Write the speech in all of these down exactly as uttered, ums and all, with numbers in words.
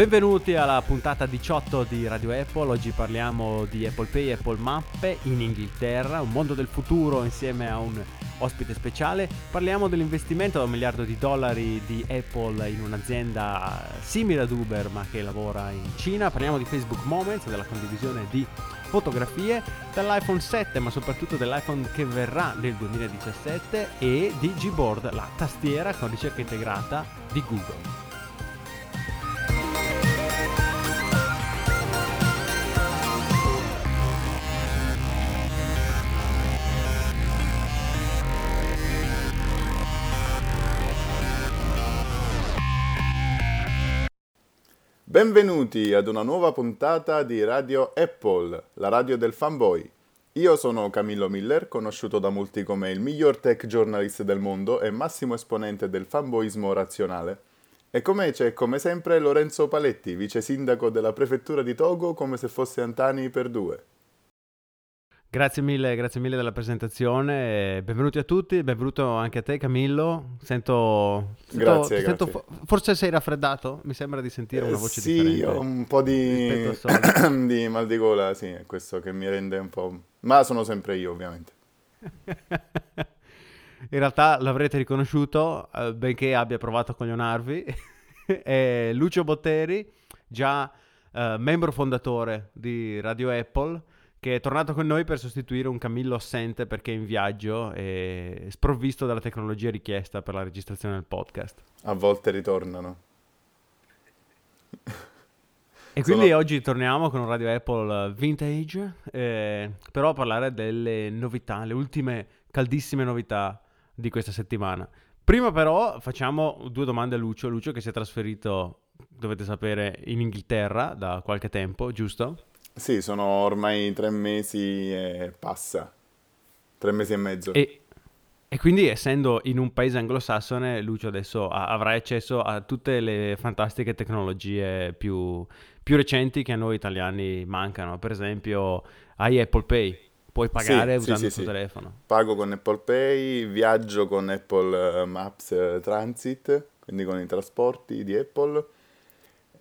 Benvenuti alla puntata diciotto di Radio Apple. Oggi parliamo di Apple Pay, Apple Mappe in Inghilterra, un mondo del futuro insieme a un ospite speciale. Parliamo dell'investimento da un miliardo di dollari di Apple in un'azienda simile ad Uber ma che lavora in Cina. Parliamo di Facebook Moments, della condivisione di fotografie, dell'iPhone sette ma soprattutto dell'iPhone che verrà nel duemiladiciassette e di Gboard, la tastiera con ricerca integrata di Google. Benvenuti ad una nuova puntata di Radio Apple, la radio del fanboy. Io sono Camillo Miller, conosciuto da molti come il miglior tech journalist del mondo e massimo esponente del fanboyismo razionale. E come c'è, come sempre, Lorenzo Paletti, vice sindaco della prefettura di Togo, come se fosse Antani per due. Grazie mille, grazie mille della presentazione, benvenuti a tutti, benvenuto anche a te Camillo, sento, sento, grazie, sento grazie. Forse sei raffreddato? Mi sembra di sentire una voce eh, sì, differente. Sì, ho un po' di... di mal di gola, sì, è questo che mi rende un po'... ma sono sempre io ovviamente. In realtà l'avrete riconosciuto, benché abbia provato a coglionarvi, è Lucio Botteri, già eh, membro fondatore di Radio Apple, che è tornato con noi per sostituire un Camillo assente perché è in viaggio e sprovvisto dalla tecnologia richiesta per la registrazione del podcast. A volte ritornano. E quindi Sono... oggi torniamo con un Radio Apple vintage, eh, però a parlare delle novità, le ultime caldissime novità di questa settimana. Prima però facciamo due domande a Lucio. Lucio che si è trasferito, dovete sapere, in Inghilterra da qualche tempo, giusto? Sì, sono ormai tre mesi e passa, tre mesi e mezzo. E, e quindi essendo in un paese anglosassone, Lucio adesso ha, avrà accesso a tutte le fantastiche tecnologie più, più recenti che a noi italiani mancano. Per esempio, hai Apple Pay, puoi pagare sì, usando sì, il tuo sì. telefono. Pago con Apple Pay, viaggio con Apple Maps Transit, quindi con i trasporti di Apple.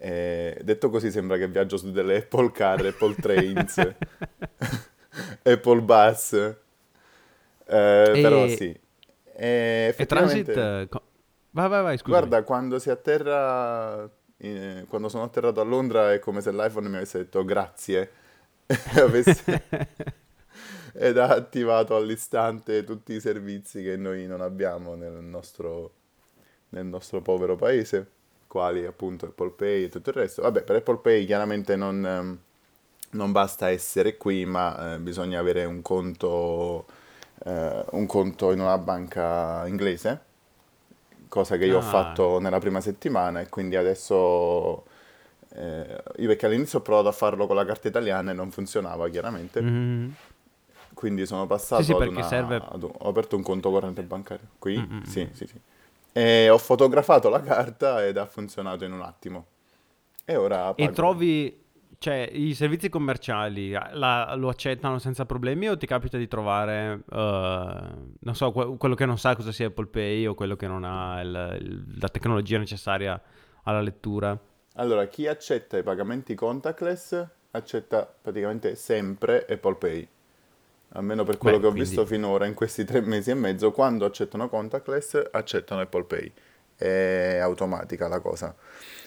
Eh, detto così sembra che viaggio su delle Apple Car, Apple Trains, Apple Bus, eh, e... però sì. Eh, effettivamente... E Transit... Vai, vai, vai, scusami. Guarda, quando si atterra, eh, quando sono atterrato a Londra è come se l'iPhone mi avesse detto grazie, avesse... ed ha attivato all'istante tutti i servizi che noi non abbiamo nel nostro, nel nostro povero paese. Quali appunto Apple Pay e tutto il resto. Vabbè, per Apple Pay chiaramente non, non basta essere qui, ma eh, bisogna avere un conto, eh, un conto in una banca inglese, cosa che io ah. ho fatto nella prima settimana e quindi adesso... Eh, io perché all'inizio ho provato a farlo con la carta italiana e non funzionava chiaramente, mm. quindi sono passato sì, sì, ad una... Serve... Ad un, ho aperto un conto corrente bancario qui, Mm-mm. sì, sì, sì. E ho fotografato la carta ed ha funzionato in un attimo. E ora pago. E trovi, cioè, i servizi commerciali la, lo accettano senza problemi o ti capita di trovare, uh, non so, que- quello che non sa cosa sia Apple Pay o quello che non ha il, il, la tecnologia necessaria alla lettura? Allora, chi accetta i pagamenti contactless accetta praticamente sempre Apple Pay. Almeno per quello Beh, che ho quindi... visto finora in questi tre mesi e mezzo, quando accettano contactless accettano Apple Pay, è automatica la cosa.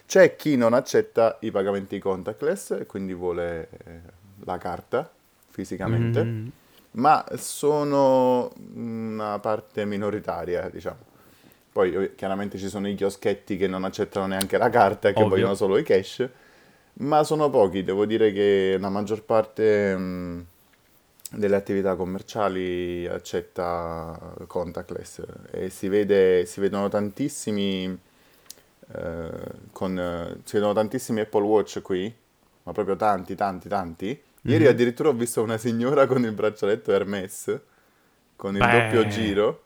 C'è chi non accetta i pagamenti contactless e quindi vuole eh, la carta fisicamente, mm. ma sono una parte minoritaria, diciamo. Poi chiaramente ci sono i chioschetti che non accettano neanche la carta e che Ovvio. vogliono solo i cash, ma sono pochi. Devo dire che la maggior parte... Mh, delle attività commerciali accetta contactless e si vede si vedono tantissimi eh, con eh, si vedono tantissimi Apple Watch qui, ma proprio tanti tanti tanti. Ieri mm-hmm. addirittura ho visto una signora con il braccialetto Hermes con il Beh. doppio giro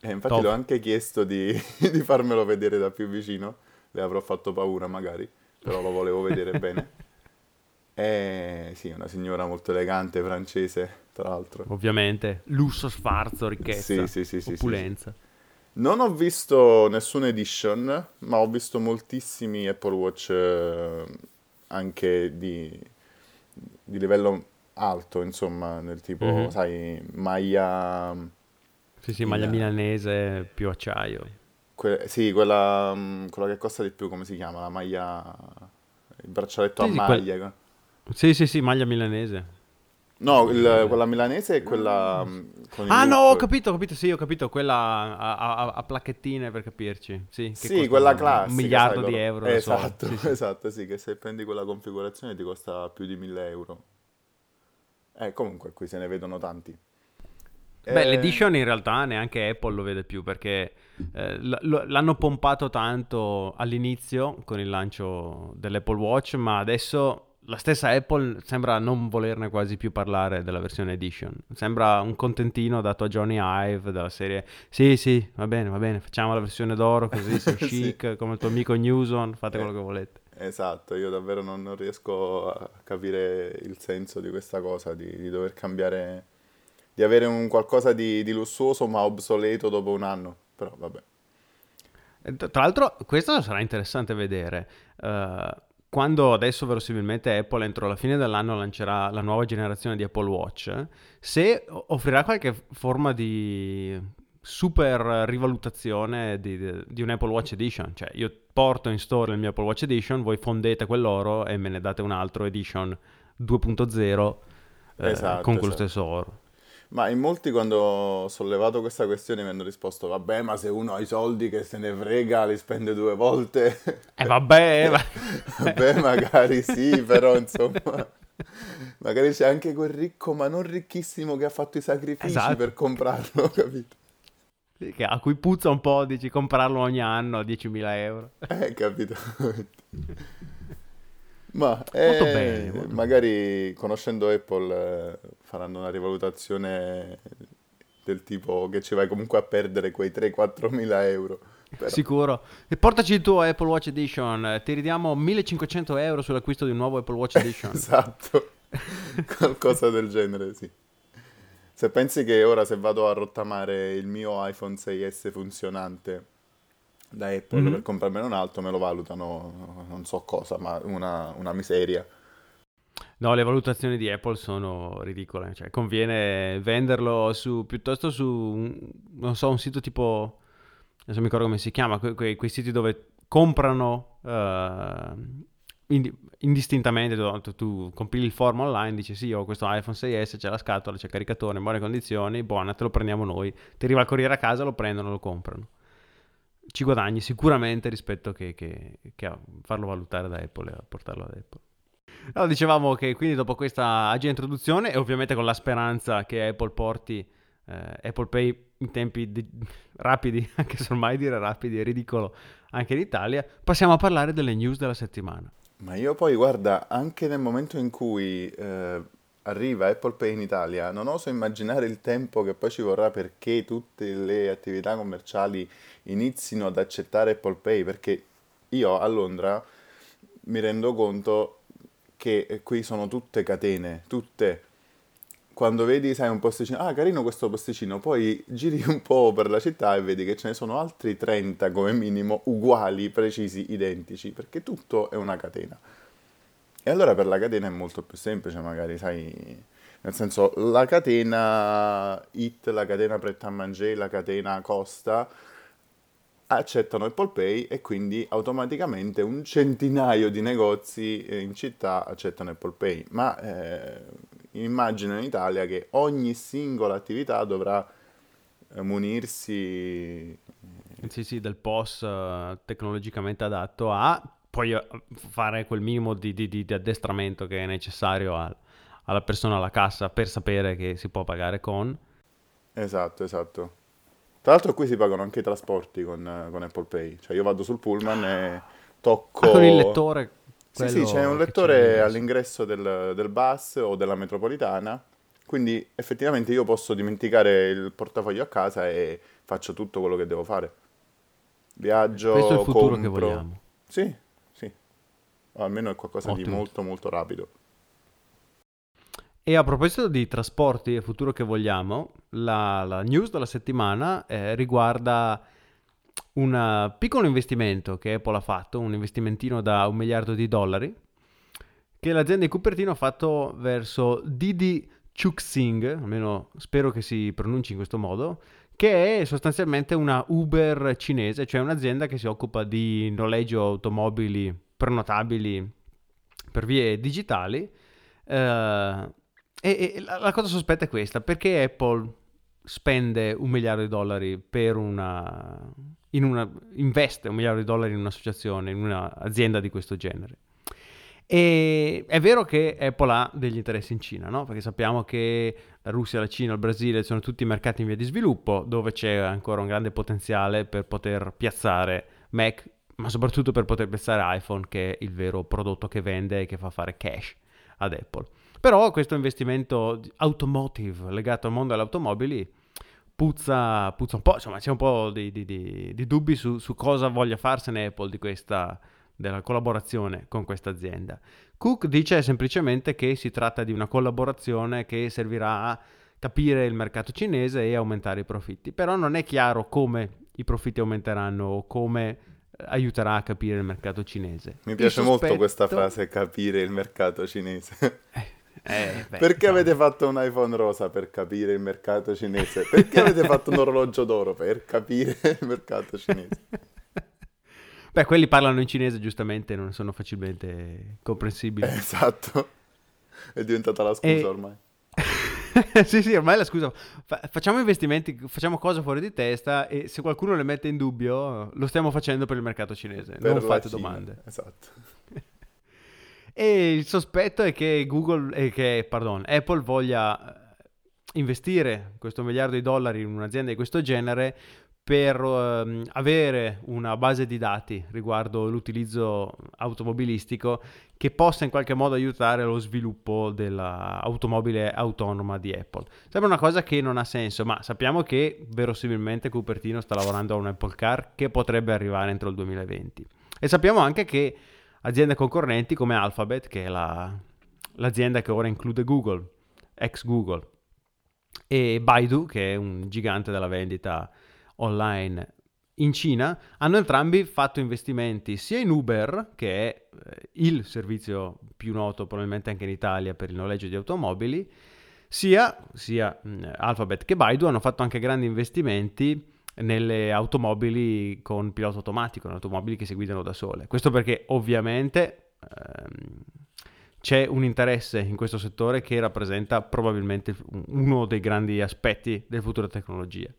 e infatti l'ho anche chiesto di, di farmelo vedere da più vicino, le avrò fatto paura magari, però lo volevo vedere bene. Eh sì, una signora molto elegante, francese, tra l'altro. Ovviamente, lusso, sfarzo, ricchezza, sì, sì, sì, sì, opulenza. Sì, sì. Non ho visto nessuna edition, ma ho visto moltissimi Apple Watch eh, anche di, di livello alto, insomma, nel tipo, mm-hmm. sai, maglia... Sì, sì, maglia milanese più acciaio. Que- sì, quella, quella che costa di più, come si chiama? La maglia... il braccialetto sì, a sì, maglia. Quel... Sì, sì, sì, maglia milanese. No, il, quella milanese e quella... Con ah no, ho capito, ho capito, sì, ho capito, quella a, a, a placchettine per capirci. Sì, che sì quella classica. Un miliardo sai, di euro. Esatto, so. Sì, esatto, sì, che se prendi quella configurazione ti costa più di mille euro. Eh, comunque qui se ne vedono tanti. Beh, eh... l'edition in realtà neanche Apple lo vede più perché eh, l- l'hanno pompato tanto all'inizio con il lancio dell'Apple Watch, ma adesso... La stessa Apple sembra non volerne quasi più parlare della versione edition. Sembra un contentino dato a Johnny Ive della serie. Sì, sì, va bene, va bene, facciamo la versione d'oro così sei chic, sì. Come il tuo amico Newson, fate eh, quello che volete. Esatto, io davvero non, non riesco a capire il senso di questa cosa, di, di dover cambiare, di avere un qualcosa di, di lussuoso ma obsoleto dopo un anno, però vabbè. Tra l'altro questo sarà interessante vedere. Uh, Quando adesso verosimilmente Apple entro la fine dell'anno lancerà la nuova generazione di Apple Watch, se offrirà qualche forma di super rivalutazione di, di un Apple Watch Edition, cioè io porto in store il mio Apple Watch Edition, voi fondete quell'oro e me ne date un altro Edition due punto zero eh, esatto, con quello esatto. stesso oro. Ma in molti quando ho sollevato questa questione mi hanno risposto vabbè ma se uno ha i soldi che se ne frega li spende due volte eh vabbè va... vabbè magari sì però insomma magari c'è anche quel ricco ma non ricchissimo che ha fatto i sacrifici esatto. per comprarlo, capito? Che a cui puzza un po' dici comprarlo ogni anno a diecimila euro eh capito Ma eh, molto bene, molto magari bene. Conoscendo Apple eh, faranno una rivalutazione del tipo che ci vai comunque a perdere quei tre-quattro mila euro. Però. Sicuro. E portaci il tuo Apple Watch Edition, ti ridiamo millecinquecento euro sull'acquisto di un nuovo Apple Watch Edition. Esatto, qualcosa del genere, sì. Se pensi che ora se vado a rottamare il mio iPhone sei S funzionante... da Apple mm-hmm. per comprarmene un altro me lo valutano non so cosa ma una, una miseria. No, le valutazioni di Apple sono ridicole, cioè conviene venderlo su piuttosto su un, non so un sito tipo adesso mi ricordo come si chiama que, que, quei siti dove comprano uh, indistintamente tu, tu compili il form online, dici sì ho questo iPhone sei S, c'è la scatola, c'è il caricatore in buone condizioni, buona, te lo prendiamo noi, ti arriva il corriere a casa, lo prendono, lo comprano. Ci guadagni sicuramente rispetto che, che, che a farlo valutare da Apple e a portarlo ad Apple. Allora dicevamo che quindi dopo questa agile introduzione e ovviamente con la speranza che Apple porti eh, Apple Pay in tempi di... rapidi, anche se ormai dire rapidi è ridicolo, anche in Italia, passiamo a parlare delle news della settimana. Ma io poi guarda, anche nel momento in cui eh, arriva Apple Pay in Italia, non oso immaginare il tempo che poi ci vorrà perché tutte le attività commerciali inizino ad accettare Apple Pay, perché io a Londra mi rendo conto che qui sono tutte catene, tutte. Quando vedi, sai, un posticino, ah carino questo posticino, poi giri un po' per la città e vedi che ce ne sono altri trenta come minimo, uguali, precisi, identici, perché tutto è una catena. E allora per la catena è molto più semplice magari, sai, nel senso la catena It, la catena Pret a Manger, la catena Costa accettano Apple Pay e quindi automaticamente un centinaio di negozi in città accettano Apple Pay. Ma eh, immagino in Italia che ogni singola attività dovrà munirsi... Sì, sì, del P O S tecnologicamente adatto a... Poi fare quel minimo di, di, di addestramento che è necessario al, alla persona alla cassa per sapere che si può pagare con. Esatto, esatto. Tra l'altro qui si pagano anche i trasporti con, con Apple Pay. Cioè io vado sul pullman e tocco... Ah, con il lettore? Sì, sì, c'è un lettore c'è all'ingresso del, del bus o della metropolitana. Quindi effettivamente io posso dimenticare il portafoglio a casa e faccio tutto quello che devo fare. Viaggio, compro... Questo è il futuro compro. Che vogliamo. Sì. O almeno è qualcosa Ottimo. Di molto molto rapido. E a proposito di trasporti e futuro che vogliamo, la, la news della settimana eh, riguarda un piccolo investimento che Apple ha fatto, un investimentino da un miliardo di dollari, che l'azienda di Cupertino ha fatto verso Didi Chuxing, almeno spero che si pronunci in questo modo, che è sostanzialmente una Uber cinese, cioè un'azienda che si occupa di noleggio automobili prenotabili per vie digitali. Eh, e, e la, la cosa sospetta è questa: perché Apple spende un miliardo di dollari per una, in una investe un miliardo di dollari in un'associazione, in un'azienda di questo genere? E è vero che Apple ha degli interessi in Cina, no? Perché sappiamo che la Russia, la Cina, il Brasile sono tutti mercati in via di sviluppo, dove c'è ancora un grande potenziale per poter piazzare Mac, ma soprattutto per poter piazzare iPhone, che è il vero prodotto che vende e che fa fare cash ad Apple. Però questo investimento automotive legato al mondo delle automobili puzza, puzza un po', insomma c'è un po' di, di, di, di dubbi su, su cosa voglia farsene Apple di questa della collaborazione con questa azienda. Cook dice semplicemente che si tratta di una collaborazione che servirà a capire il mercato cinese e aumentare i profitti, però non è chiaro come i profitti aumenteranno o come aiuterà a capire il mercato cinese. Mi piace sospetto... molto questa frase, capire il mercato cinese. Eh, beh, perché no. Avete fatto un iPhone rosa? Per capire il mercato cinese. Perché avete fatto un orologio d'oro? Per capire il mercato cinese. Beh, quelli parlano in cinese, giustamente, non sono facilmente comprensibili. Esatto. È diventata la scusa e... ormai. Sì, sì, ormai la scusa. Fa- facciamo investimenti, facciamo cose fuori di testa e se qualcuno le mette in dubbio, lo stiamo facendo per il mercato cinese. Per non fate Cina. Domande. Esatto. E il sospetto è che Google, eh, che, pardon, Apple voglia investire questo miliardo di dollari in un'azienda di questo genere per ehm, avere una base di dati riguardo l'utilizzo automobilistico che possa in qualche modo aiutare lo sviluppo dell'automobile autonoma di Apple. Sembra una cosa che non ha senso, ma sappiamo che verosimilmente Cupertino sta lavorando a un Apple Car che potrebbe arrivare entro il duemilaventi. E sappiamo anche che aziende concorrenti come Alphabet, che è la, l'azienda che ora include Google, ex Google, e Baidu, che è un gigante della vendita online in Cina, hanno entrambi fatto investimenti sia in Uber, che è il servizio più noto probabilmente anche in Italia per il noleggio di automobili, sia, sia Alphabet che Baidu hanno fatto anche grandi investimenti nelle automobili con pilota automatico, nelle automobili che si guidano da sole. Questo perché ovviamente ehm, c'è un interesse in questo settore che rappresenta probabilmente uno dei grandi aspetti del futuro della tecnologia.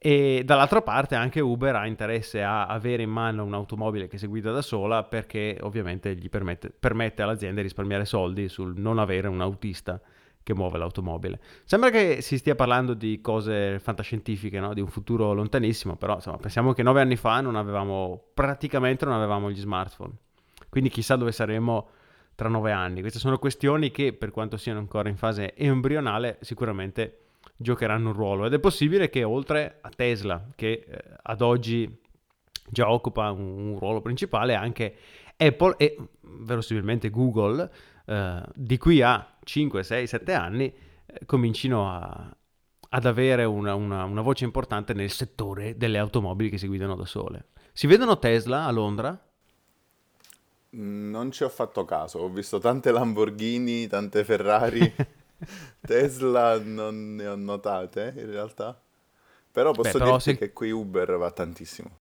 E dall'altra parte anche Uber ha interesse a avere in mano un'automobile che si guida da sola, perché ovviamente gli permette, permette all'azienda di risparmiare soldi sul non avere un autista che muove l'automobile. Sembra che si stia parlando di cose fantascientifiche, no? Di un futuro lontanissimo, però insomma, pensiamo che nove anni fa non avevamo, praticamente non avevamo gli smartphone, quindi chissà dove saremo tra nove anni. Queste sono questioni che, per quanto siano ancora in fase embrionale, sicuramente giocheranno un ruolo, ed è possibile che oltre a Tesla, che eh, ad oggi già occupa un, un ruolo principale, anche Apple e verosimilmente Google eh, di qui a cinque, sei, sette anni eh, comincino a, ad avere una, una, una voce importante nel settore delle automobili che si guidano da sole. Si vedono Tesla a Londra? Non ci ho fatto caso, ho visto tante Lamborghini, tante Ferrari. Tesla non ne ho notate in realtà, però posso Beh, però dirti se... che qui Uber va tantissimo.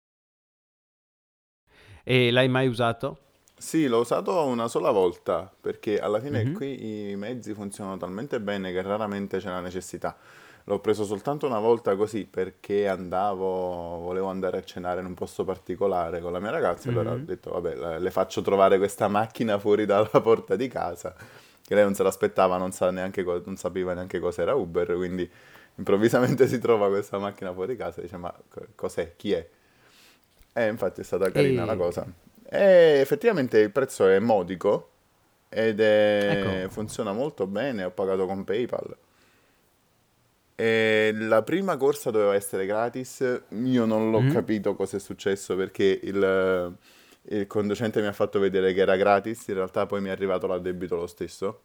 E l'hai mai usato? Sì, l'ho usato una sola volta, perché alla fine mm-hmm. qui i mezzi funzionano talmente bene che raramente c'è la necessità. L'ho preso soltanto una volta così perché andavo, volevo andare a cenare in un posto particolare con la mia ragazza, allora mm-hmm. ho detto vabbè, le faccio trovare questa macchina fuori dalla porta di casa, che lei non se l'aspettava, non, sa neanche co- non sapeva neanche cos'era Uber, quindi improvvisamente si trova questa macchina fuori casa e dice ma cos'è, chi è? E infatti è stata carina e... la cosa. E effettivamente il prezzo è modico ed è... Ecco. Funziona molto bene, ho pagato con PayPal. E la prima corsa doveva essere gratis, io non l'ho mm. capito cosa è successo perché il... il conducente mi ha fatto vedere che era gratis, in realtà poi mi è arrivato l'addebito lo stesso.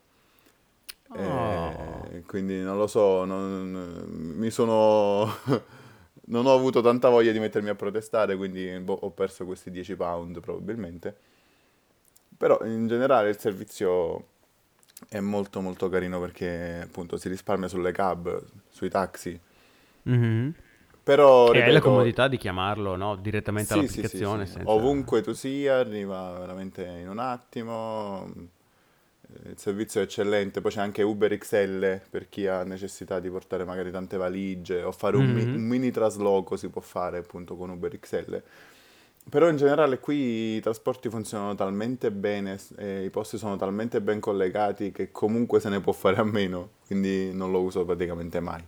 Oh. E quindi non lo so, non, mi sono non ho avuto tanta voglia di mettermi a protestare, quindi boh, ho perso questi dieci pound probabilmente. Però in generale il servizio è molto molto carino, perché appunto si risparmia sulle cab, sui taxi. Mm-hmm. Però ripeto, e hai la comodità di chiamarlo, no? Direttamente sì, all'applicazione. Sì, sì, sì. Senza... Ovunque tu sia, arriva veramente in un attimo. Il servizio è eccellente. Poi c'è anche Uber X L per chi ha necessità di portare magari tante valigie, o fare mm-hmm. un, mi- un mini trasloco si può fare appunto con Uber X L. Però in generale qui i trasporti funzionano talmente bene, eh, i posti sono talmente ben collegati che comunque se ne può fare a meno. Quindi non lo uso praticamente mai.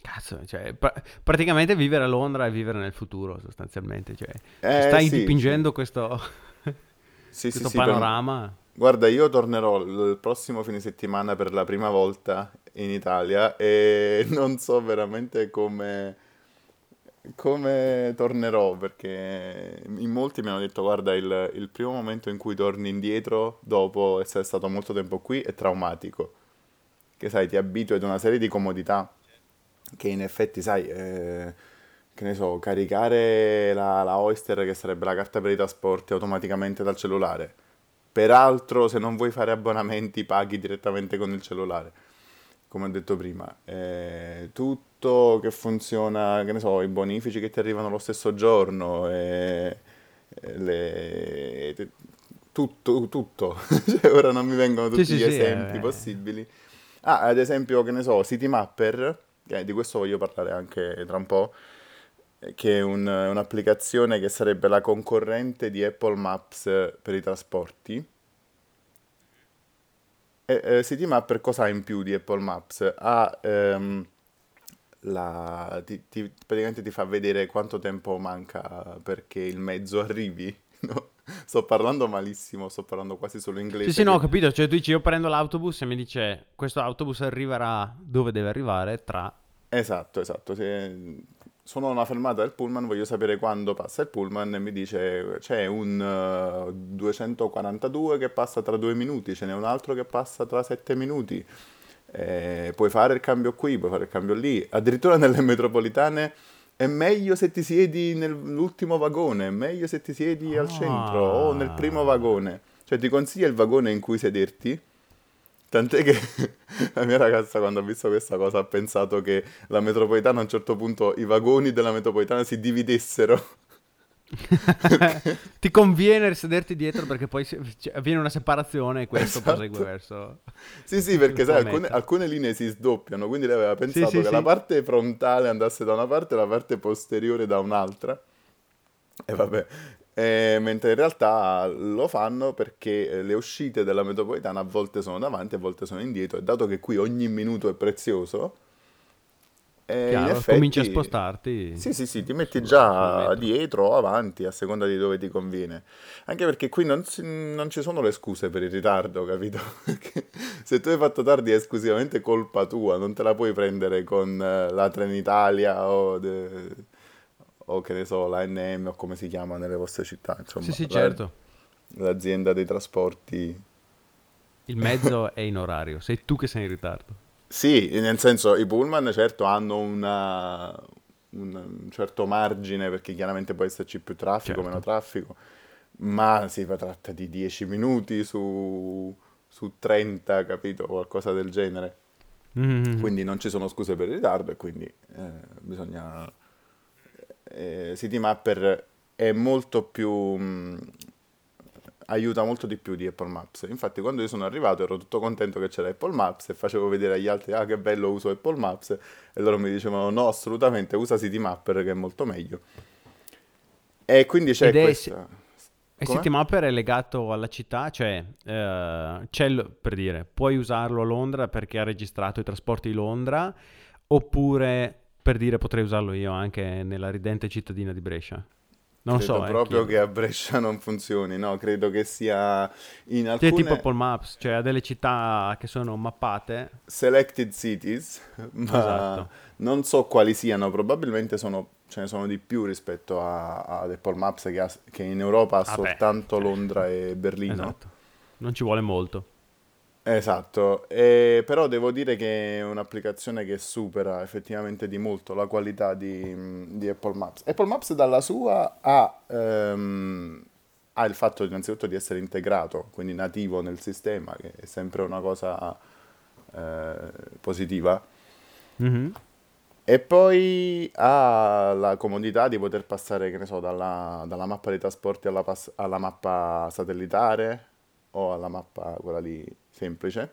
Cazzo, cioè, pra- praticamente vivere a Londra è vivere nel futuro, sostanzialmente. Cioè, eh, stai sì, dipingendo sì. questo, sì, questo sì, panorama. Sì, guarda, io tornerò il prossimo fine settimana per la prima volta in Italia e non so veramente come, come tornerò, perché in molti mi hanno detto guarda, il, il primo momento in cui torni indietro dopo essere stato molto tempo qui è traumatico, che sai, ti abitui ad una serie di comodità. Che in effetti, sai, eh, che ne so, caricare la, la Oyster, che sarebbe la carta per i trasporti, automaticamente dal cellulare. Peraltro, se non vuoi fare abbonamenti, paghi direttamente con il cellulare, come ho detto prima. Eh, tutto che funziona, che ne so, i bonifici che ti arrivano lo stesso giorno, eh, le... tutto, tutto. Cioè, ora non mi vengono tutti sì, gli sì, esempi sì, eh, possibili. Ah, ad esempio, che ne so, Citymapper... Eh, di questo voglio parlare anche tra un po', che è un, un'applicazione che sarebbe la concorrente di Apple Maps per i trasporti. E, eh, Citymapper cosa ha in più di Apple Maps? Ha, ehm, la, ti, ti, praticamente ti fa vedere quanto tempo manca perché il mezzo arrivi, no? Sto parlando malissimo, sto parlando quasi solo inglese. Sì, sì, no, ho capito, cioè tu dici io prendo l'autobus e mi dice questo autobus arriverà dove deve arrivare tra... Esatto, esatto, se sono una fermata del pullman, voglio sapere quando passa il pullman e mi dice c'è un uh, duecentoquarantadue che passa tra due minuti, ce n'è un altro che passa tra sette minuti, eh, puoi fare il cambio qui, puoi fare il cambio lì, addirittura nelle metropolitane... È meglio se ti siedi nell'ultimo vagone, è meglio se ti siedi ah. al centro o nel primo vagone. Cioè ti consiglia il vagone in cui sederti, tant'è che la mia ragazza quando ha visto questa cosa ha pensato che la metropolitana a un certo punto, i vagoni della metropolitana si dividessero. Ti conviene sederti dietro perché poi avviene una separazione e questo esatto. prosegue verso... Sì, sì, perché sai, alcune, alcune linee si sdoppiano, quindi lei aveva pensato sì, sì, che sì. la parte frontale andasse da una parte e la parte posteriore da un'altra. E vabbè, e, mentre in realtà lo fanno perché le uscite della metropolitana a volte sono davanti, a volte sono indietro, e dato che qui ogni minuto è prezioso... E chiaro, in effetti, cominci a spostarti. Sì, sì, sì, ti metti già dietro o avanti a seconda di dove ti conviene. Anche perché qui non, si, non ci sono le scuse per il ritardo, capito? Perché se tu hai fatto tardi è esclusivamente colpa tua, non te la puoi prendere con la Trenitalia o, de, o che ne so, la N M o come si chiama nelle vostre città. Insomma, sì, sì, certo. La, l'azienda dei trasporti. Il mezzo è in orario, sei tu che sei in ritardo. Sì, nel senso i pullman certo hanno una, un certo margine perché chiaramente può esserci più traffico, certo. meno traffico, ma si tratta di dieci minuti su, su trenta, capito? Qualcosa del genere. Mm-hmm. Quindi non ci sono scuse per il ritardo e quindi eh, bisogna... Eh, Citymapper è molto più... Mh, aiuta molto di più di Apple Maps. Infatti quando io sono arrivato ero tutto contento che c'era Apple Maps e facevo vedere agli altri ah che bello uso Apple Maps e loro mi dicevano no assolutamente usa Citymapper che è molto meglio. E quindi c'è Ed questa e Citymapper è legato alla città, cioè eh, c'è l- per dire puoi usarlo a Londra perché ha registrato i trasporti di Londra, oppure per dire potrei usarlo io anche nella ridente cittadina di Brescia. Non credo so, proprio eh, che a Brescia non funzioni, no? Credo che sia in alcune... C'è tipo Apple Maps, cioè ha delle città che sono mappate. Selected cities, ma esatto. non so quali siano, probabilmente sono, ce ne sono di più rispetto ad Apple Maps che, ha, che in Europa ha ah soltanto beh. Londra e Berlino. Esatto, non ci vuole molto. Esatto, e però devo dire che è un'applicazione che supera effettivamente di molto la qualità di, di Apple Maps. Apple Maps dalla sua ha, ehm, ha il fatto innanzitutto di essere integrato, quindi nativo nel sistema, che è sempre una cosa eh, positiva. Mm-hmm. E poi ha la comodità di poter passare, che ne so, dalla, dalla mappa dei trasporti alla, pass- alla mappa satellitare o alla mappa quella lì semplice,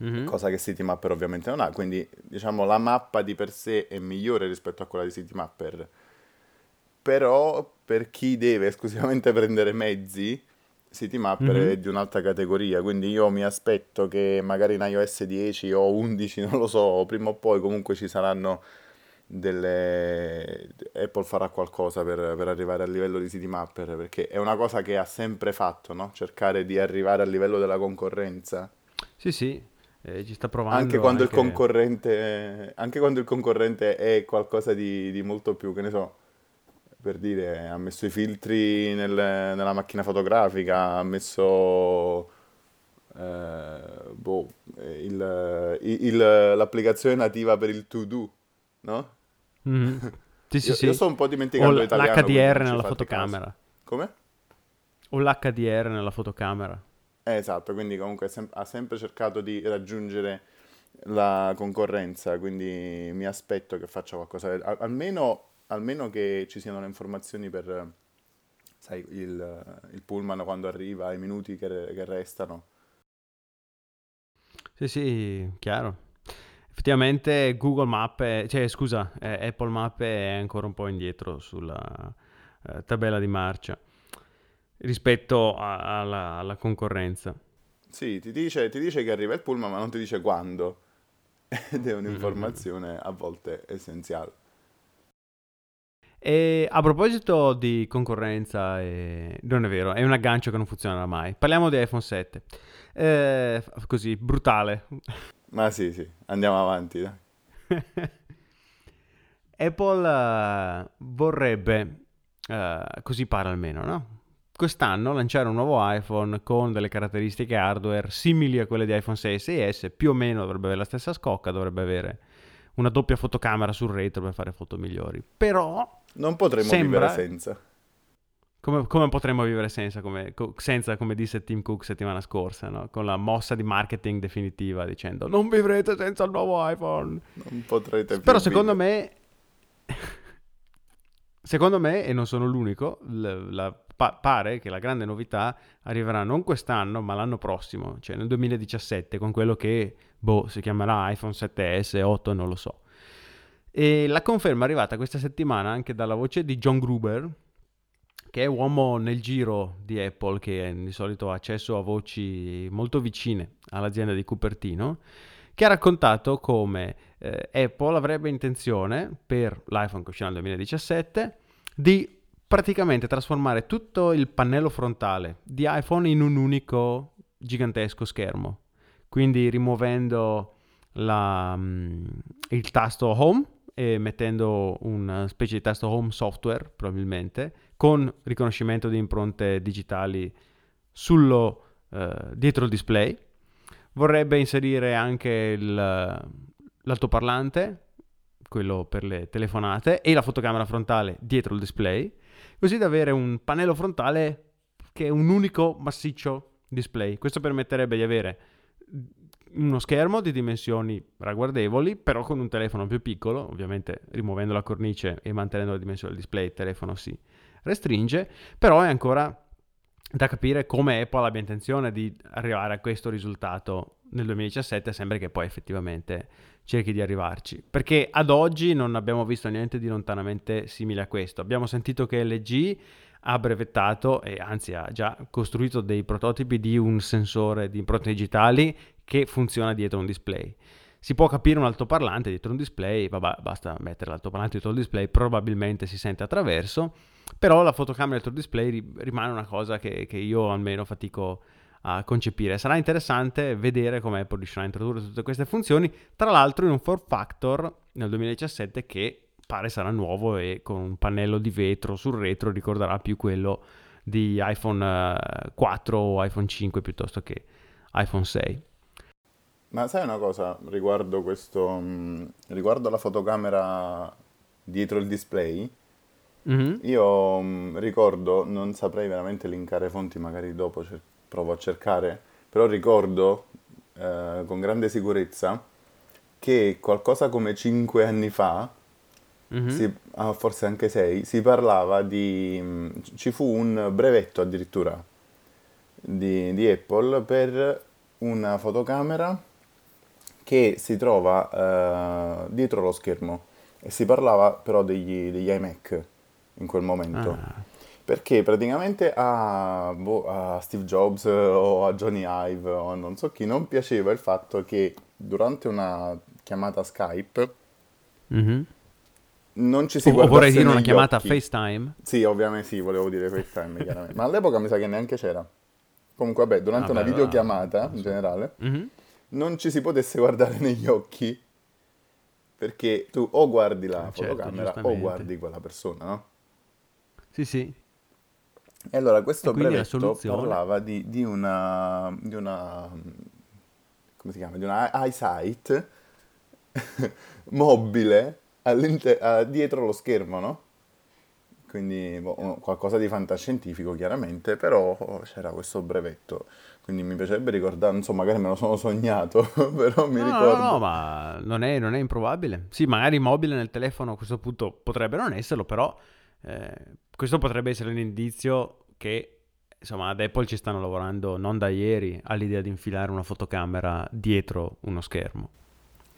mm-hmm. cosa che Citymapper ovviamente non ha, quindi diciamo la mappa di per sé è migliore rispetto a quella di Citymapper, però per chi deve esclusivamente prendere mezzi, Citymapper mm-hmm. è di un'altra categoria, quindi io mi aspetto che magari in iOS dieci o undici, non lo so, prima o poi comunque ci saranno delle... Apple farà qualcosa per, per arrivare al livello di Citymapper, perché è una cosa che ha sempre fatto, no? Cercare di arrivare al livello della concorrenza. Sì, sì, eh, ci sta provando. Anche quando, anche... Il concorrente, anche quando il concorrente è qualcosa di, di molto più, che ne so, per dire, ha messo i filtri nel, nella macchina fotografica, ha messo... Eh, boh, il, il, l'applicazione nativa per il to-do, no? Mm. Sì, sì, io, sì. Io sto un po' dimenticando l'italiano. L'H D R nella fotocamera. Caso. Come? O l'H D R nella fotocamera. Eh, esatto, quindi comunque sem- ha sempre cercato di raggiungere la concorrenza, quindi mi aspetto che faccia qualcosa. Al- almeno, almeno che ci siano le informazioni per, sai, il, il pullman quando arriva, i minuti che, re- che restano. Sì, sì, chiaro. Effettivamente Google Mappe, cioè scusa, eh, Apple Mappe è ancora un po' indietro sulla eh, tabella di marcia rispetto a, alla, alla concorrenza. Sì, ti dice, ti dice che arriva il pullman, ma non ti dice quando. Ed è un'informazione a volte essenziale. E a proposito di concorrenza, eh, non è vero, è un aggancio che non funzionerà mai. Parliamo di iPhone sette. Eh, così, brutale. Ma sì, sì, andiamo avanti. Apple uh, vorrebbe, uh, così pare almeno, no? Quest'anno lanciare un nuovo iPhone con delle caratteristiche hardware simili a quelle di iPhone sei e sei S, più o meno dovrebbe avere la stessa scocca, dovrebbe avere una doppia fotocamera sul retro per fare foto migliori, però... Non potremmo sembra... vivere senza. Come, come potremmo vivere senza come, co- senza, come disse Tim Cook settimana scorsa, no? Con la mossa di marketing definitiva dicendo non vivrete senza il nuovo iPhone. Non potrete più. Però secondo me, secondo me, e non sono l'unico, la, la, pa- pare che la grande novità arriverà non quest'anno ma l'anno prossimo, cioè nel duemiladiciassette, con quello che boh, si chiamerà iPhone sette S, otto, non lo so. E la conferma è arrivata questa settimana anche dalla voce di John Gruber, che è uomo nel giro di Apple, che di solito ha accesso a voci molto vicine all'azienda di Cupertino, che ha raccontato come eh, Apple avrebbe intenzione, per l'iPhone che uscirà nel duemiladiciassette, di praticamente trasformare tutto il pannello frontale di iPhone in un unico gigantesco schermo, quindi rimuovendo la, il tasto Home e mettendo una specie di tasto Home software, probabilmente, con riconoscimento di impronte digitali sullo, eh, dietro il display. Vorrebbe inserire anche il, l'altoparlante, quello per le telefonate, e la fotocamera frontale dietro il display, così da avere un pannello frontale che è un unico massiccio display. Questo permetterebbe di avere uno schermo di dimensioni ragguardevoli, però con un telefono più piccolo, ovviamente rimuovendo la cornice e mantenendo la dimensione del display, il telefono si restringe, però è ancora da capire come Apple abbia intenzione di arrivare a questo risultato nel duemiladiciassette, sembra che poi effettivamente cerchi di arrivarci, perché ad oggi non abbiamo visto niente di lontanamente simile a questo. Abbiamo sentito che L G ha brevettato e anzi ha già costruito dei prototipi di un sensore di impronte digitali che funziona dietro un display. Si può capire un altoparlante dietro un display, vabbè, basta mettere l'altoparlante dietro il display, probabilmente si sente attraverso, però la fotocamera dietro il display rimane una cosa che, che io almeno fatico a concepire. Sarà interessante vedere come Apple riuscirà a introdurre tutte queste funzioni, tra l'altro in un form factor nel duemiladiciassette che pare sarà nuovo e con un pannello di vetro sul retro, ricorderà più quello di iPhone quattro o iPhone cinque piuttosto che iPhone sei. Ma sai una cosa riguardo questo, mh, riguardo alla fotocamera dietro il display? Mm-hmm. Io mh, ricordo, non saprei veramente linkare fonti, magari dopo cer- provo a cercare, però ricordo eh, con grande sicurezza che qualcosa come cinque anni fa, mm-hmm. si, ah, forse anche sei, si parlava di... Mh, ci fu un brevetto addirittura di, di Apple per una fotocamera che si trova eh, dietro lo schermo, e si parlava però degli, degli iMac in quel momento, ah. perché praticamente a, boh, a Steve Jobs o a Johnny Ive o non so chi non piaceva il fatto che durante una chiamata Skype mm-hmm. non ci si o guardasse vorrei dire una chiamata occhi. FaceTime? Sì, ovviamente sì, volevo dire FaceTime chiaramente, ma all'epoca mi sa che neanche c'era. Comunque vabbè, durante ah, una beh, videochiamata beh. in generale mm-hmm. non ci si potesse guardare negli occhi, perché tu o guardi la certo, fotocamera o guardi quella persona, no? Sì, sì. E allora questo e brevetto parlava di, di una... di una... come si chiama? Di una EyeSight mobile all'inter- dietro lo schermo, no? Quindi boh, qualcosa di fantascientifico chiaramente, però c'era questo brevetto. Quindi mi piacerebbe ricordare, insomma, magari me lo sono sognato, però mi no, ricordo. No, no, ma non è, non è improbabile. Sì, magari mobile nel telefono a questo punto potrebbe non esserlo, però eh, questo potrebbe essere un indizio che, insomma, ad Apple ci stanno lavorando non da ieri all'idea di infilare una fotocamera dietro uno schermo.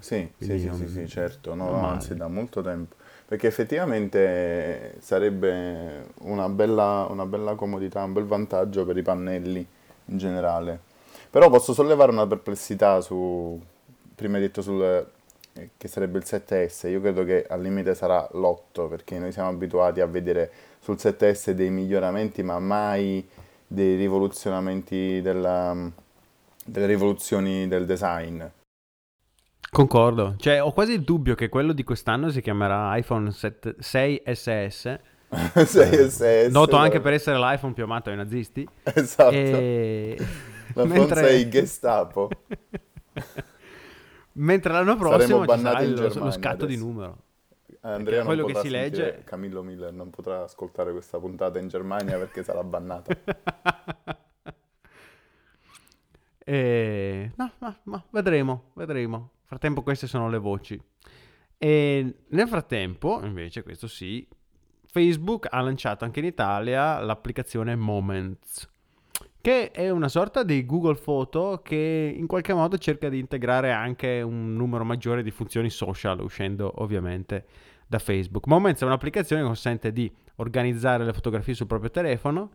Sì, sì, sì, non... sì, sì, certo, no, anzi da molto tempo. Perché effettivamente sarebbe una bella, una bella comodità, un bel vantaggio per i pannelli in generale. Però posso sollevare una perplessità su, prima detto sul, che sarebbe il sette S, io credo che al limite sarà l'otto, perché noi siamo abituati a vedere sul sette S dei miglioramenti, ma mai dei rivoluzionamenti della, delle rivoluzioni del design. Concordo, cioè ho quasi il dubbio che quello di quest'anno si chiamerà iPhone sette, sei S S, sei S S, noto anche per essere l'iPhone piumato ai nazisti. Esatto, e... mentre... sei Gestapo. Mentre l'anno prossimo ci sarà il, lo scatto adesso di numero. Andrea non quello potrà che si sentire, legge... Camillo Miller non potrà ascoltare questa puntata in Germania perché sarà bannata. E... no, ma, ma vedremo, vedremo. Frattempo queste sono le voci. E nel frattempo, invece, questo sì, Facebook ha lanciato anche in Italia l'applicazione Moments, che è una sorta di Google Photo che in qualche modo cerca di integrare anche un numero maggiore di funzioni social, uscendo ovviamente da Facebook. Moments è un'applicazione che consente di organizzare le fotografie sul proprio telefono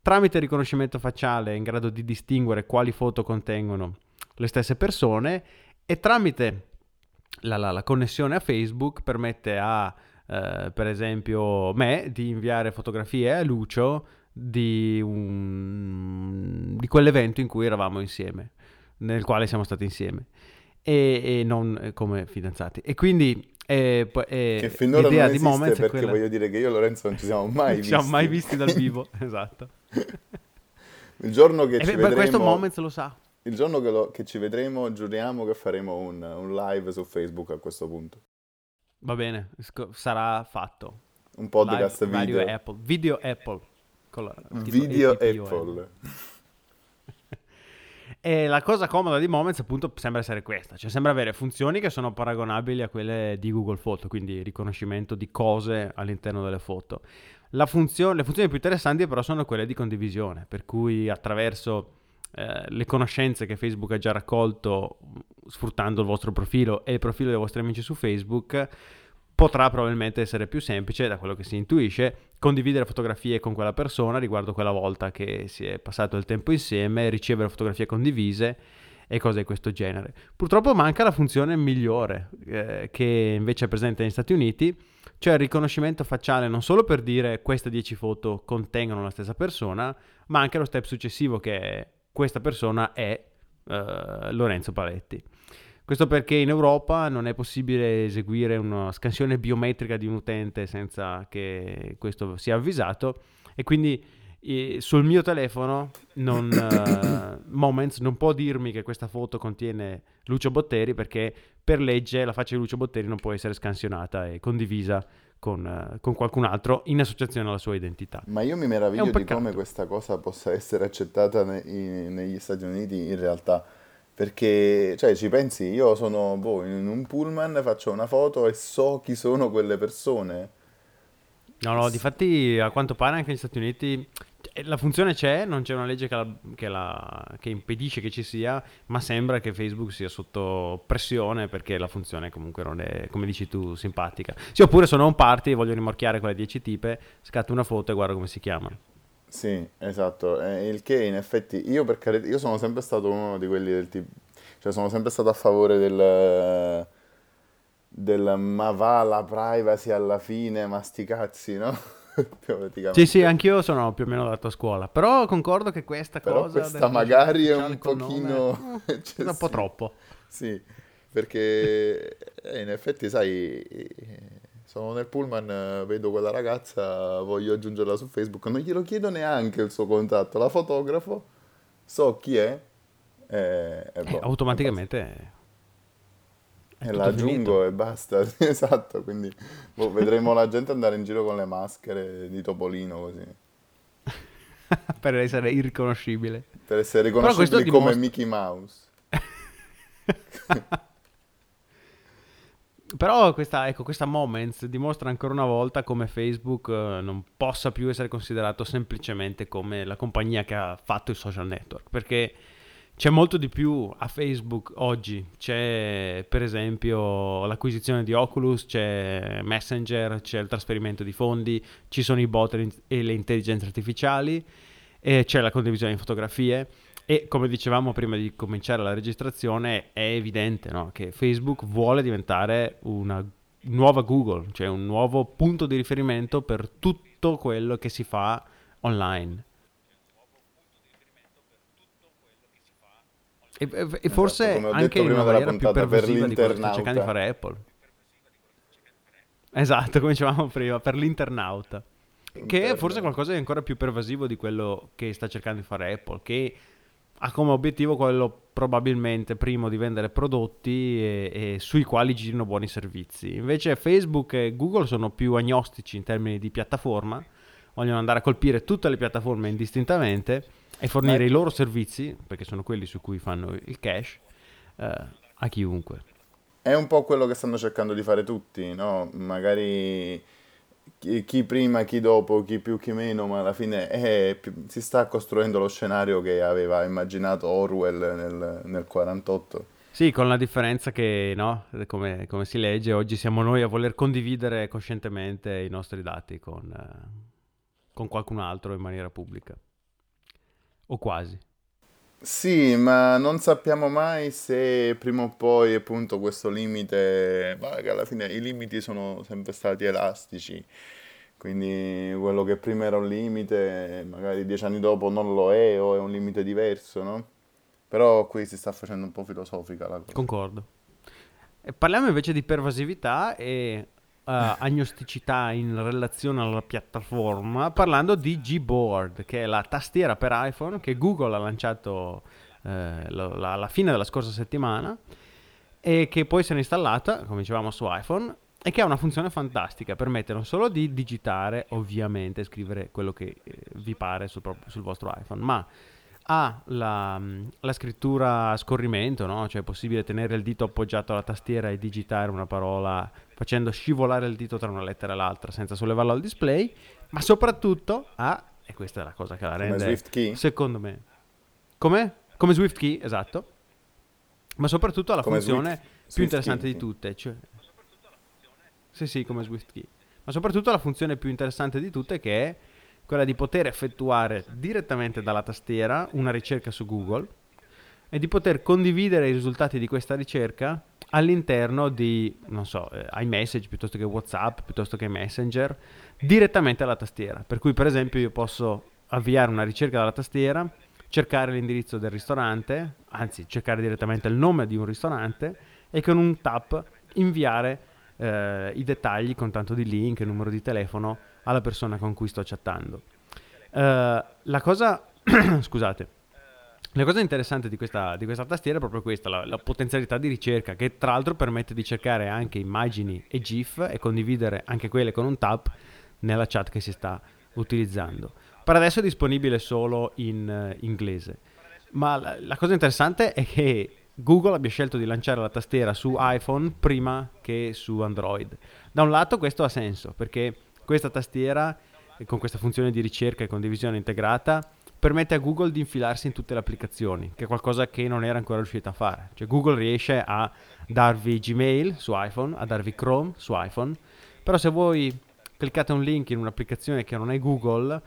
tramite riconoscimento facciale, in grado di distinguere quali foto contengono le stesse persone, e tramite la, la, la connessione a Facebook permette a, eh, per esempio, me di inviare fotografie a Lucio di, un, di quell'evento in cui eravamo insieme, nel quale siamo stati insieme, e, e non come fidanzati. E quindi eh, eh, che finora l'idea non di esiste, perché quella... voglio dire che io e Lorenzo non ci siamo mai visti. Ci siamo mai visti dal vivo, esatto. Il giorno che e ci beh, vedremo... questo Moments lo sa. Il giorno che, lo, che ci vedremo, giuriamo che faremo un, un live su Facebook a questo punto. Va bene, sc- sarà fatto. Un podcast live, video. Radio Apple. Video Apple. Con la, video Apple. E la cosa comoda di Moments appunto sembra essere questa. Cioè sembra avere funzioni che sono paragonabili a quelle di Google Photo, quindi riconoscimento di cose all'interno delle foto. La funzione, le funzioni più interessanti però sono quelle di condivisione, per cui attraverso... Eh, le conoscenze che Facebook ha già raccolto sfruttando il vostro profilo e il profilo dei vostri amici su Facebook, potrà probabilmente essere più semplice, da quello che si intuisce, condividere fotografie con quella persona riguardo quella volta che si è passato il tempo insieme, ricevere fotografie condivise e cose di questo genere. Purtroppo manca la funzione migliore eh, che invece è presente negli Stati Uniti, cioè il riconoscimento facciale non solo per dire queste dieci foto contengono la stessa persona, ma anche lo step successivo che è questa persona è uh, Lorenzo Paletti. Questo perché in Europa non è possibile eseguire una scansione biometrica di un utente senza che questo sia avvisato, e quindi E sul mio telefono non, uh, Moments non può dirmi che questa foto contiene Lucio Botteri, perché per legge la faccia di Lucio Botteri non può essere scansionata e condivisa con, uh, con qualcun altro in associazione alla sua identità. Ma io mi meraviglio di come questa cosa possa essere accettata ne- in- negli Stati Uniti in realtà, perché cioè ci pensi, io sono boh, in un pullman, faccio una foto e so chi sono quelle persone. No, no, difatti a quanto pare anche negli Stati Uniti la funzione c'è, non c'è una legge che, la, che, la, che impedisce che ci sia, ma sembra che Facebook sia sotto pressione perché la funzione comunque non è, come dici tu, simpatica. Sì, oppure sono a un party e voglio rimorchiare quelle dieci tipe, scatto una foto e guardo come si chiamano. Sì, esatto, eh, il che in effetti io per carità, io sono sempre stato uno di quelli del tipo, cioè sono sempre stato a favore del... del ma va la privacy alla fine, ma sti cazzi, no? Sì, sì, anch'io sono più o meno andato a scuola, però concordo che questa però cosa... questa magari è un pochino... È un po' troppo. Sì, perché in effetti, sai, sono nel pullman, vedo quella ragazza, voglio aggiungerla su Facebook, non glielo chiedo neanche il suo contatto, la fotografo, so chi è, e, e boh, eh, automaticamente... È e la aggiungo e basta. Esatto, quindi boh, vedremo la gente andare in giro con le maschere di Topolino così per essere irriconoscibile, per essere riconoscibili dimostra... come Mickey Mouse. Però questa, ecco, questa Moments dimostra ancora una volta come Facebook non possa più essere considerato semplicemente come la compagnia che ha fatto il social network, perché c'è molto di più a Facebook oggi. C'è per esempio l'acquisizione di Oculus, c'è Messenger, c'è il trasferimento di fondi, ci sono i bot e le intelligenze artificiali, e c'è la condivisione di fotografie. E come dicevamo prima di cominciare la registrazione, è evidente, no? Che Facebook vuole diventare una nuova Google, cioè un nuovo punto di riferimento per tutto quello che si fa online. E, e, e forse esatto, anche in una maniera più pervasiva per di quello che sta cercando di fare Apple. Esatto, come dicevamo prima, per l'internauta. Che è forse qualcosa di ancora più pervasivo di quello che sta cercando di fare Apple, che ha come obiettivo quello probabilmente primo di vendere prodotti e, e sui quali girino buoni servizi. Invece Facebook e Google sono più agnostici in termini di piattaforma, vogliono andare a colpire tutte le piattaforme indistintamente e fornire eh. i loro servizi, perché sono quelli su cui fanno il cash, eh, a chiunque. È un po' quello che stanno cercando di fare tutti, no? Magari chi, chi prima, chi dopo, chi più, chi meno, ma alla fine è, si sta costruendo lo scenario che aveva immaginato Orwell nel, nel quarantotto. Sì, con la differenza che, no, come, come si legge, oggi siamo noi a voler condividere coscientemente i nostri dati con, eh, con qualcun altro in maniera pubblica. O quasi. Sì, ma non sappiamo mai se prima o poi appunto questo limite, ma che alla fine i limiti sono sempre stati elastici, quindi quello che prima era un limite magari dieci anni dopo non lo è o è un limite diverso, no? Però qui si sta facendo un po' filosofica la cosa. Concordo. E parliamo invece di pervasività e Uh, agnosticità in relazione alla piattaforma, parlando di Gboard, che è la tastiera per iPhone che Google ha lanciato eh, la, la, alla fine della scorsa settimana e che poi si è installata, come dicevamo, su iPhone, e che ha una funzione fantastica. Permette non solo di digitare, ovviamente, scrivere quello che eh, vi pare sul, proprio, sul vostro iPhone, ma ha la, la scrittura a scorrimento, no? Cioè è possibile tenere il dito appoggiato alla tastiera e digitare una parola facendo scivolare il dito tra una lettera e l'altra senza sollevarlo al display, ma soprattutto ha, e questa è la cosa che la rende, come Swift Key, secondo me, come? Come Swift Key, esatto, ma soprattutto ha la come funzione Swift, più Swift interessante Key. Di tutte, cioè sì sì, come Swift Key, ma soprattutto ha la funzione più interessante di tutte, che è quella di poter effettuare direttamente dalla tastiera una ricerca su Google e di poter condividere i risultati di questa ricerca all'interno di, non so, eh, iMessage piuttosto che WhatsApp, piuttosto che Messenger, direttamente alla tastiera. Per cui, per esempio, io posso avviare una ricerca dalla tastiera, cercare l'indirizzo del ristorante, anzi, cercare direttamente il nome di un ristorante e con un tap inviare eh, i dettagli con tanto di link, numero di telefono, alla persona con cui sto chattando. Uh, la cosa scusate, la cosa interessante di questa, di questa tastiera è proprio questa, la, la potenzialità di ricerca, che tra l'altro permette di cercare anche immagini e GIF e condividere anche quelle con un tap nella chat che si sta utilizzando. Per adesso è disponibile solo in uh, inglese, ma la, la cosa interessante è che Google abbia scelto di lanciare la tastiera su iPhone prima che su Android. Da un lato questo ha senso, perché questa tastiera con questa funzione di ricerca e condivisione integrata permette a Google di infilarsi in tutte le applicazioni, che è qualcosa che non era ancora riuscita a fare. Cioè Google riesce a darvi Gmail su iPhone, a darvi Chrome su iPhone, però se voi cliccate un link in un'applicazione che non è Google,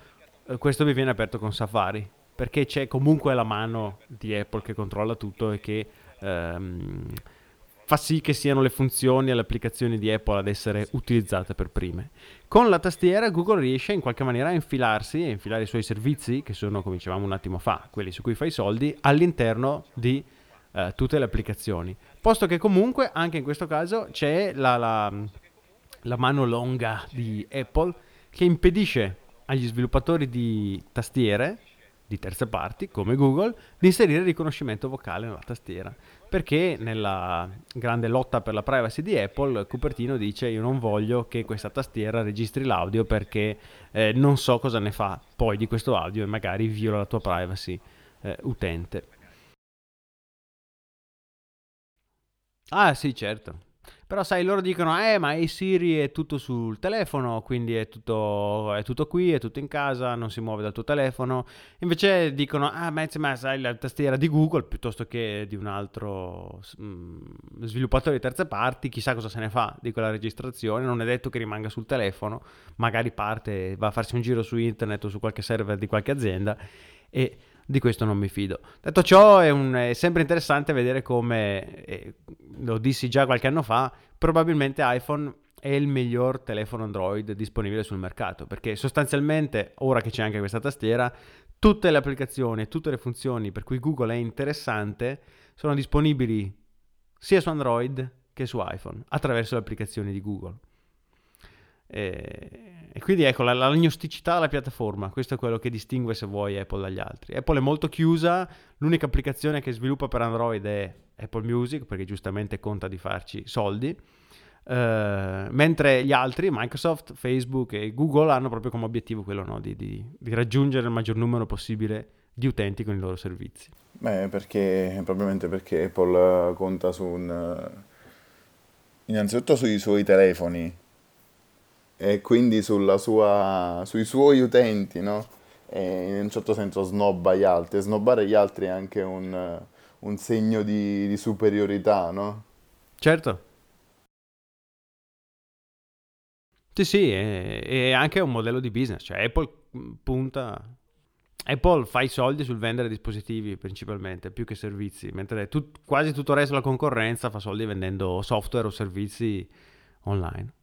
questo vi viene aperto con Safari, perché c'è comunque la mano di Apple che controlla tutto e che ehm, fa sì che siano le funzioni e le applicazioni di Apple ad essere utilizzate per prime. Con la tastiera Google riesce in qualche maniera a infilarsi e infilare i suoi servizi, che sono, come dicevamo un attimo fa, quelli su cui fa i soldi, all'interno di eh, tutte le applicazioni. Posto che comunque anche in questo caso c'è la, la, la mano longa di Apple che impedisce agli sviluppatori di tastiere di terze parti, come Google, di inserire il riconoscimento vocale nella tastiera, perché nella grande lotta per la privacy di Apple, Cupertino dice: io non voglio che questa tastiera registri l'audio perché eh, non so cosa ne fa poi di questo audio e magari viola la tua privacy eh, utente. Ah sì, certo. Però sai, loro dicono, eh ma i Siri è tutto sul telefono, quindi è tutto, è tutto qui, è tutto in casa, non si muove dal tuo telefono. Invece dicono, ah ma insomma sai, la tastiera di Google piuttosto che di un altro mh, sviluppatore di terze parti, chissà cosa se ne fa di quella registrazione, non è detto che rimanga sul telefono, magari parte, va a farsi un giro su internet o su qualche server di qualche azienda, e di questo non mi fido. Detto ciò, è, un, è sempre interessante vedere come, eh, lo dissi già qualche anno fa, probabilmente iPhone è il miglior telefono Android disponibile sul mercato, perché sostanzialmente, ora che c'è anche questa tastiera, tutte le applicazioni e tutte le funzioni per cui Google è interessante sono disponibili sia su Android che su iPhone, attraverso le applicazioni di Google. E... E quindi ecco, la, l'agnosticità alla piattaforma, questo è quello che distingue, se vuoi, Apple dagli altri. Apple è molto chiusa, l'unica applicazione che sviluppa per Android è Apple Music, perché giustamente conta di farci soldi, uh, mentre gli altri, Microsoft, Facebook e Google, hanno proprio come obiettivo quello, no, di, di, di raggiungere il maggior numero possibile di utenti con i loro servizi. Beh, perché, probabilmente perché Apple conta su un... innanzitutto sui suoi telefoni, e quindi sulla sua, sui suoi utenti, no? E in un certo senso snobba gli altri. Snobbare gli altri è anche un, un segno di, di superiorità, no? Certo. Sì, sì, è, è anche un modello di business. Cioè Apple punta... Apple fa i soldi sul vendere dispositivi principalmente, più che servizi, mentre tut, quasi tutto il resto della concorrenza fa soldi vendendo software o servizi online.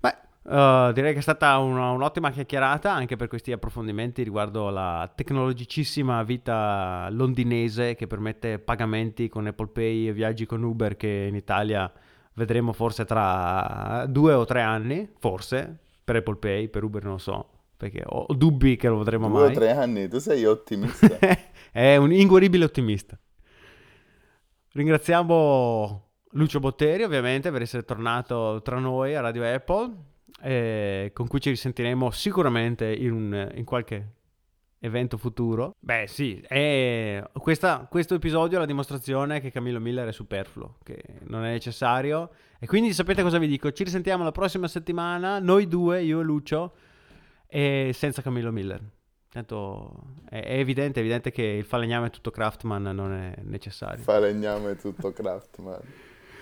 Beh, uh, direi che è stata una, un'ottima chiacchierata anche per questi approfondimenti riguardo la tecnologicissima vita londinese, che permette pagamenti con Apple Pay e viaggi con Uber, che in Italia vedremo forse tra due o tre anni, forse, per Apple Pay, per Uber non lo so, perché ho dubbi che lo vedremo mai. Due o tre anni, tu sei ottimista. È un inguaribile ottimista. Ringraziamo Lucio Botteri, ovviamente, per essere tornato tra noi a Radio Apple, eh, con cui ci risentiremo sicuramente in, un, in qualche evento futuro. Beh sì, è questa, questo episodio è la dimostrazione che Camillo Miller è superfluo, che non è necessario, e quindi sapete cosa vi dico, ci risentiamo la prossima settimana, noi due, io e Lucio, e senza Camillo Miller. Tanto è evidente, è evidente che il falegname tutto Craftman non è necessario. Falegname tutto Craftman.